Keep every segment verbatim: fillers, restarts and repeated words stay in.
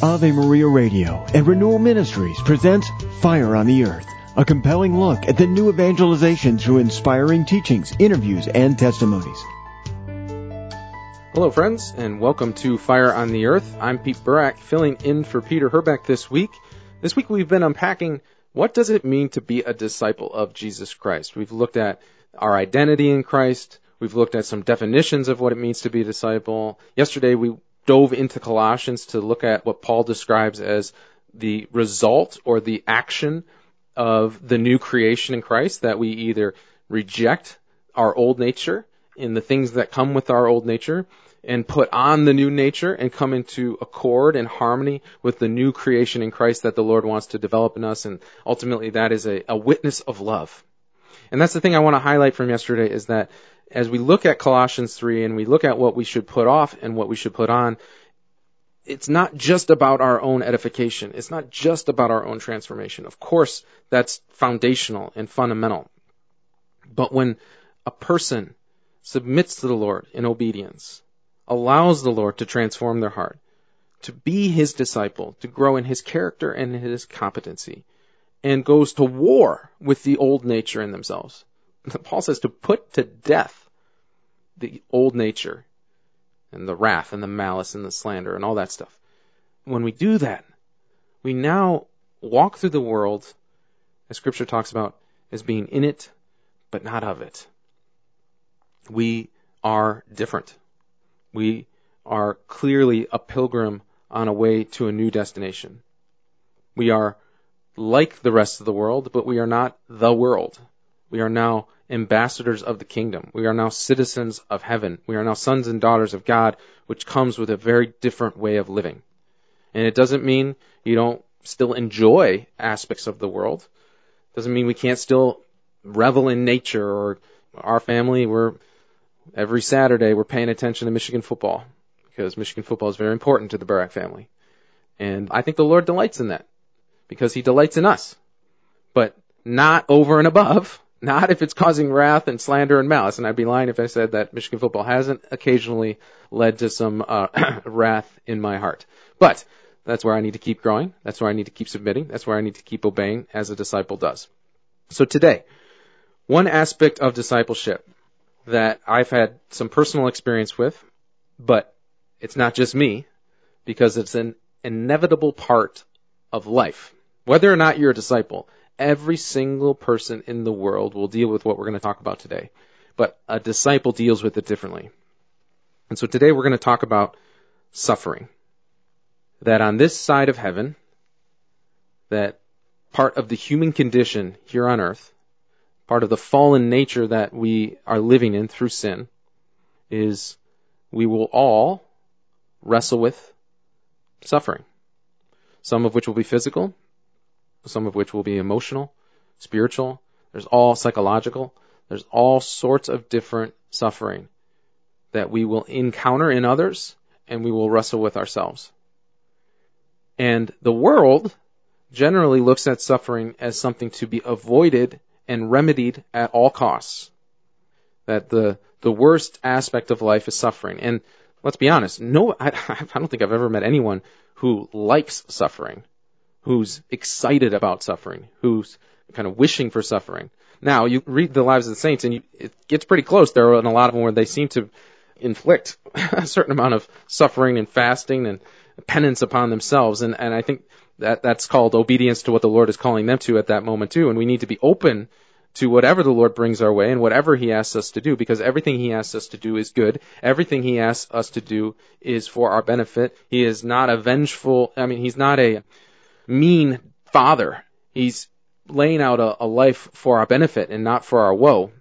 Ave Maria Radio and Renewal Ministries presents Fire on the Earth, a compelling look at the new evangelization through inspiring teachings, interviews, and testimonies. Hello, friends, and welcome to Fire on the Earth. I'm Pete Barak, filling in for Peter Herbeck this week. This week we've been unpacking what does it mean to be a disciple of Jesus Christ. We've looked at our identity in Christ. We've looked at some definitions of what it means to be a disciple. Yesterday we dove into Colossians to look at what Paul describes as the result or the action of the new creation in Christ, that we either reject our old nature and the things that come with our old nature and put on the new nature and come into accord and harmony with the new creation in Christ that the Lord wants to develop in us. And ultimately that is a, a witness of love. And that's the thing I want to highlight from yesterday, is that as we look at Colossians three and we look at what we should put off and what we should put on, it's not just about our own edification. It's not just about our own transformation. Of course, that's foundational and fundamental. But when a person submits to the Lord in obedience, allows the Lord to transform their heart, to be his disciple, to grow in his character and in his competency, and goes to war with the old nature in themselves. Paul says to put to death the old nature and the wrath and the malice and the slander and all that stuff. When we do that, we now walk through the world, as Scripture talks about, as being in it, but not of it. We are different. We are clearly a pilgrim on a way to a new destination. We are like the rest of the world, but we are not the world. We are now ambassadors of the kingdom. We are now citizens of heaven. We are now sons and daughters of God, which comes with a very different way of living. And it doesn't mean you don't still enjoy aspects of the world. It doesn't mean we can't still revel in nature, or our family, we're every Saturday we're paying attention to Michigan football, because Michigan football is very important to the Barak family. And I think the Lord delights in that, because he delights in us, but not over and above. Not if it's causing wrath and slander and malice. And I'd be lying if I said that Michigan football hasn't occasionally led to some uh, wrath in my heart. But that's where I need to keep growing. That's where I need to keep submitting. That's where I need to keep obeying, as a disciple does. So today, one aspect of discipleship that I've had some personal experience with, but it's not just me, because it's an inevitable part of life. Whether or not you're a disciple, every single person in the world will deal with what we're going to talk about today, but a disciple deals with it differently. And so today we're going to talk about suffering. That on this side of heaven, that part of the human condition here on earth, part of the fallen nature that we are living in through sin, is we will all wrestle with suffering. Some of which will be physical, some of which will be emotional, spiritual. There's all psychological. There's all sorts of different suffering that we will encounter in others, and we will wrestle with ourselves. And the world generally looks at suffering as something to be avoided and remedied at all costs. That the the worst aspect of life is suffering. And let's be honest, no, I, I don't think I've ever met anyone who likes suffering, who's excited about suffering, who's kind of wishing for suffering. Now, you read the lives of the saints, and you, it gets pretty close. There are a lot of them where they seem to inflict a certain amount of suffering and fasting and penance upon themselves. And, and I think that that's called obedience to what the Lord is calling them to at that moment, too. And we need to be open to whatever the Lord brings our way and whatever he asks us to do, because everything he asks us to do is good. Everything he asks us to do is for our benefit. He is not a vengeful, I mean, he's not a mean father. He's laying out a, a life for our benefit and not for our woe.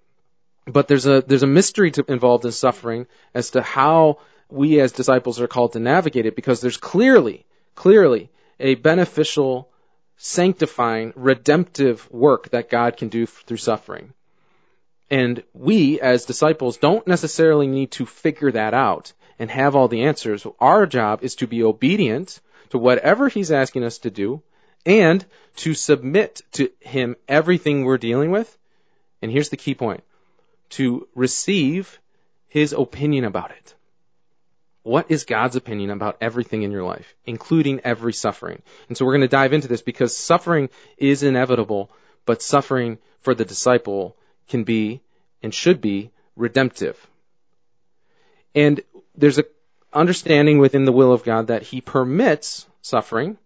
But there's a there's a mystery to, involved in suffering as to how we as disciples are called to navigate it, because there's clearly, clearly a beneficial, sanctifying, redemptive work that God can do f- through suffering. And we as disciples don't necessarily need to figure that out and have all the answers. Our job is to be obedient to whatever he's asking us to do, and to submit to him everything we're dealing with. And here's the key point: to receive his opinion about it. What is God's opinion about everything in your life, including every suffering? And so we're going to dive into this because suffering is inevitable, but suffering for the disciple can be and should be redemptive. And there's an understanding within the will of God that he permits suffering.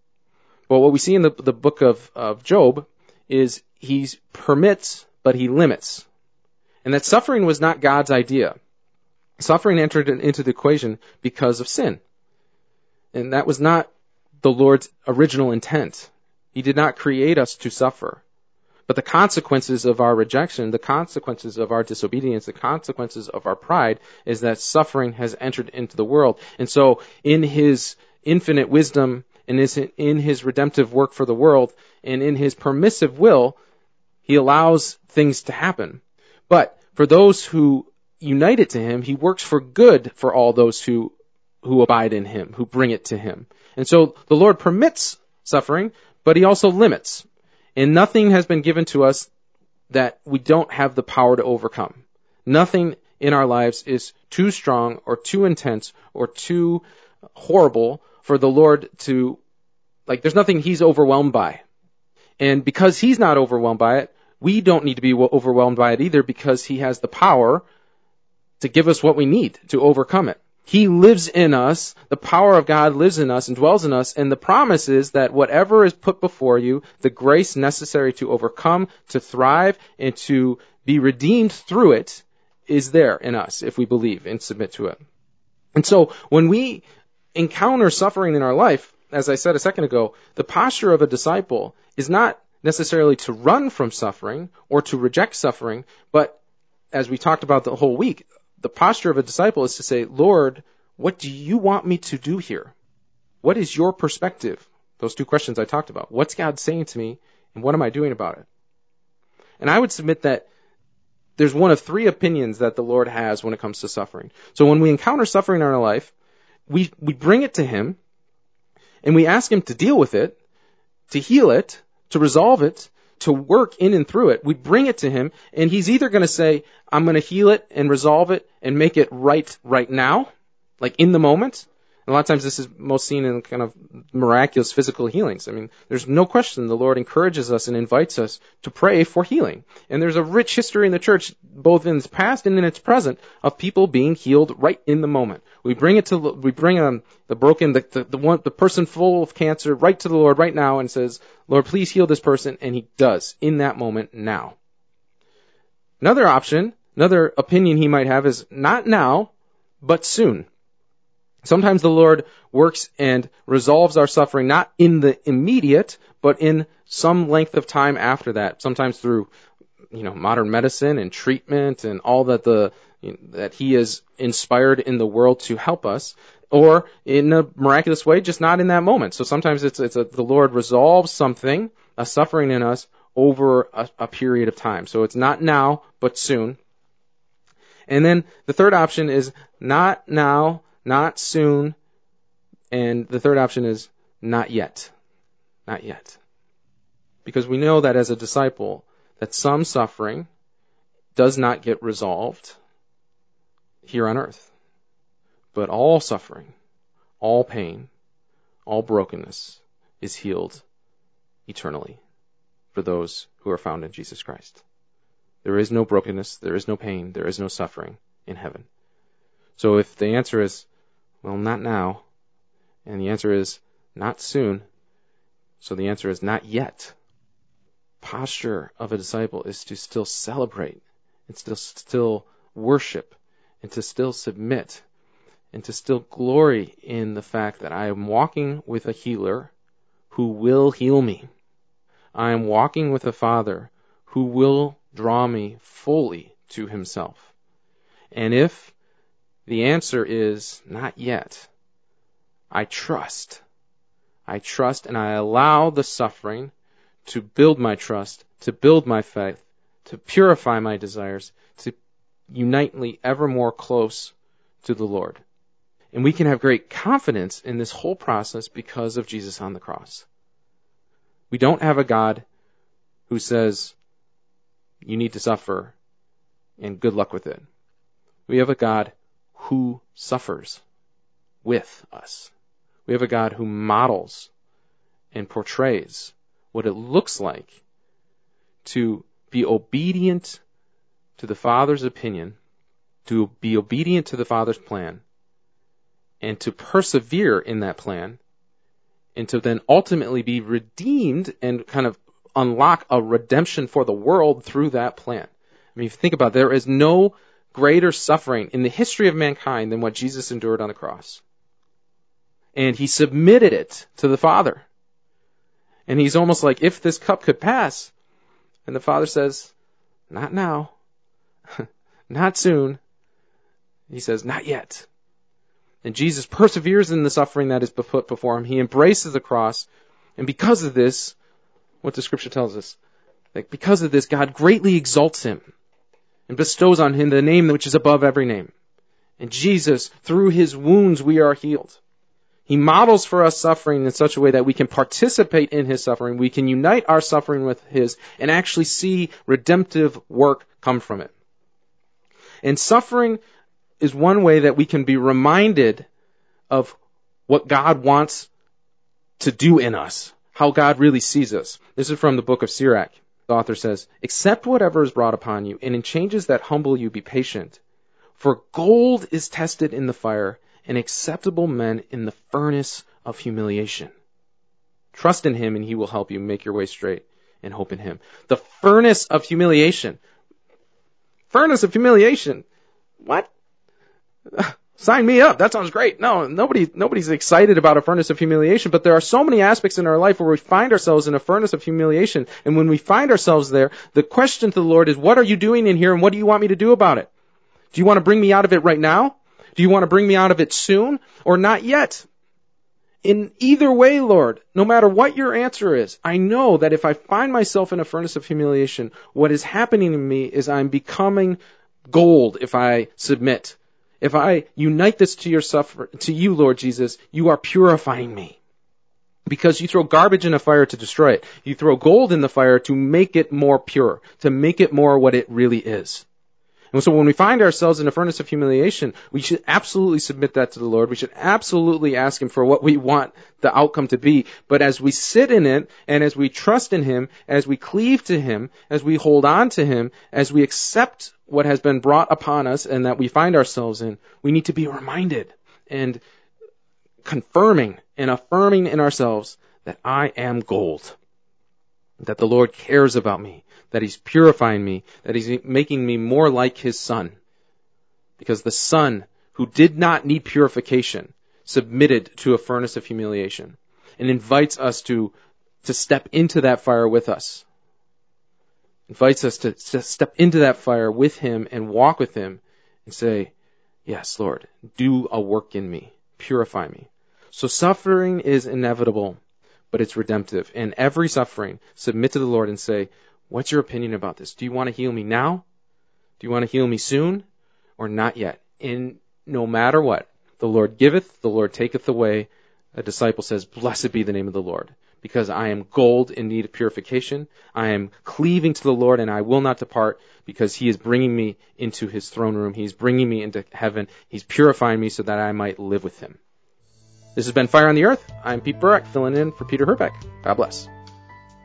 But what we see in the, the book of, of Job is he permits, but he limits. And that suffering was not God's idea. Suffering entered into the equation because of sin. And that was not the Lord's original intent. He did not create us to suffer. But the consequences of our rejection, the consequences of our disobedience, the consequences of our pride is that suffering has entered into the world. And so in his infinite wisdom and in his redemptive work for the world and in his permissive will, he allows things to happen. But for those who united to him, he works for good for all those who who abide in him, who bring it to him. And so the Lord permits suffering, but he also limits. And nothing has been given to us that we don't have the power to overcome. Nothing in our lives is too strong or too intense or too horrible for the Lord to, like, there's nothing he's overwhelmed by. And because he's not overwhelmed by it, we don't need to be overwhelmed by it either, because he has the power to give us what we need to overcome it. He lives in us. The power of God lives in us and dwells in us. And the promise is that whatever is put before you, the grace necessary to overcome, to thrive, and to be redeemed through it is there in us if we believe and submit to it. And so when we encounter suffering in our life, as I said a second ago, the posture of a disciple is not necessarily to run from suffering or to reject suffering, but as we talked about the whole week, the posture of a disciple is to say, Lord, what do you want me to do here? What is your perspective? Those two questions I talked about. What's God saying to me, and what am I doing about it? And I would submit that there's one of three opinions that the Lord has when it comes to suffering. So when we encounter suffering in our life, we, we bring it to him, and we ask him to deal with it, to heal it, to resolve it, to work in and through it. We bring it to him, and he's either going to say, I'm going to heal it and resolve it and make it right right now, like in the moment. And a lot of times this is most seen in kind of miraculous physical healings. I mean, there's no question the Lord encourages us and invites us to pray for healing. And there's a rich history in the church, both in its past and in its present, of people being healed right in the moment. We bring it to, we bring um, the broken, the, the, the one, the person full of cancer right to the Lord right now and says, Lord, please heal this person. And he does in that moment now. Another option, another opinion he might have is not now, but soon. Sometimes the Lord works and resolves our suffering, not in the immediate, but in some length of time after that, sometimes through, you know, modern medicine and treatment and all that the, you know, that he has inspired in the world to help us, or in a miraculous way, just not in that moment. So sometimes it's, it's a, the Lord resolves something, a suffering in us over a, a period of time. So it's not now, but soon. And then the third option is not now, not soon, and the third option is not yet, not yet. Because we know that as a disciple, that some suffering does not get resolved here on earth. But all suffering, all pain, all brokenness is healed eternally for those who are found in Jesus Christ. There is no brokenness, there is no pain, there is no suffering in heaven. So if the answer is, well, not now, and the answer is not soon, so the answer is not yet. Posture of a disciple is to still celebrate and still still worship and to still submit and to still glory in the fact that I am walking with a healer who will heal me. I am walking with a Father who will draw me fully to himself. And if the answer is not yet, I trust. I trust and I allow the suffering to build my trust, to build my faith, to purify my desires, to unite me ever more close to the Lord. And we can have great confidence in this whole process because of Jesus on the cross. We don't have a God who says, you need to suffer and good luck with it. We have a God who suffers with us. We have a God who models and portrays what it looks like to be obedient to the Father's opinion, to be obedient to the Father's plan, and to persevere in that plan, and to then ultimately be redeemed and kind of unlock a redemption for the world through that plan. I mean, if you think about it, there is no greater suffering in the history of mankind than what Jesus endured on the cross. And he submitted it to the Father. And he's almost like, if this cup could pass, and the Father says, not now, not soon. He says, not yet. And Jesus perseveres in the suffering that is put before him. He embraces the cross. And because of this, what the scripture tells us, that because of this, God greatly exalts him and bestows on him the name which is above every name. And Jesus, through his wounds, we are healed. He models for us suffering in such a way that we can participate in his suffering. We can unite our suffering with his and actually see redemptive work come from it. And suffering is one way that we can be reminded of what God wants to do in us, how God really sees us. This is from the book of Sirach. The author says, accept whatever is brought upon you, and in changes that humble you, be patient. For gold is tested in the fire, and acceptable men in the furnace of humiliation. Trust in him, and he will help you make your way straight, and hope in him. The furnace of humiliation. Furnace of humiliation. What? Sign me up. That sounds great. No, nobody, nobody's excited about a furnace of humiliation, but there are so many aspects in our life where we find ourselves in a furnace of humiliation. And when we find ourselves there, the question to the Lord is, what are you doing in here and what do you want me to do about it? Do you want to bring me out of it right now? Do you want to bring me out of it soon or not yet? In either way, Lord, no matter what your answer is, I know that if I find myself in a furnace of humiliation, what is happening to me is I'm becoming gold if I submit. If I unite this to your suffer, to you, Lord Jesus, you are purifying me. Because you throw garbage in a fire to destroy it. You throw gold in the fire to make it more pure, to make it more what it really is. And so when we find ourselves in a furnace of humiliation, we should absolutely submit that to the Lord. We should absolutely ask him for what we want the outcome to be. But as we sit in it, and as we trust in him, as we cleave to him, as we hold on to him, as we accept what has been brought upon us and that we find ourselves in, we need to be reminded and confirming and affirming in ourselves that I am gold, that the Lord cares about me, that he's purifying me, that he's making me more like his son. Because the son who did not need purification submitted to a furnace of humiliation and invites us to, to step into that fire with us. Invites us to, to step into that fire with him and walk with him and say, yes, Lord, do a work in me, purify me. So suffering is inevitable, but it's redemptive. And every suffering, submit to the Lord and say, what's your opinion about this? Do you want to heal me now? Do you want to heal me soon or not yet? And no matter what, the Lord giveth, the Lord taketh away. A disciple says, blessed be the name of the Lord, because I am gold in need of purification. I am cleaving to the Lord and I will not depart because he is bringing me into his throne room. He's bringing me into heaven. He's purifying me so that I might live with him. This has been Fire on the Earth. I'm Pete Barak, filling in for Peter Herbeck. God bless.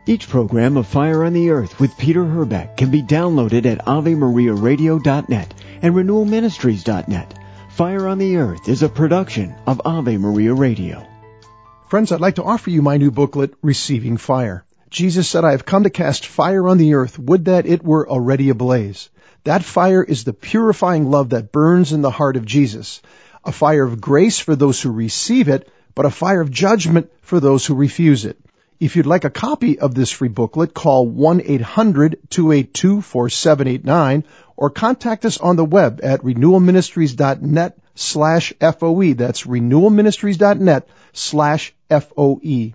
Each program of Fire on the Earth with Peter Herbeck can be downloaded at ave maria radio dot net and renewal ministries dot net. Fire on the Earth is a production of Ave Maria Radio. Friends, I'd like to offer you my new booklet, Receiving Fire. Jesus said, I have come to cast fire on the earth, would that it were already ablaze. That fire is the purifying love that burns in the heart of Jesus. A fire of grace for those who receive it, but a fire of judgment for those who refuse it. If you'd like a copy of this free booklet, call one eight hundred two eight two four seven eight nine or contact us on the web at renewal ministries dot net slash F O E. That's renewal ministries dot net slash F O E.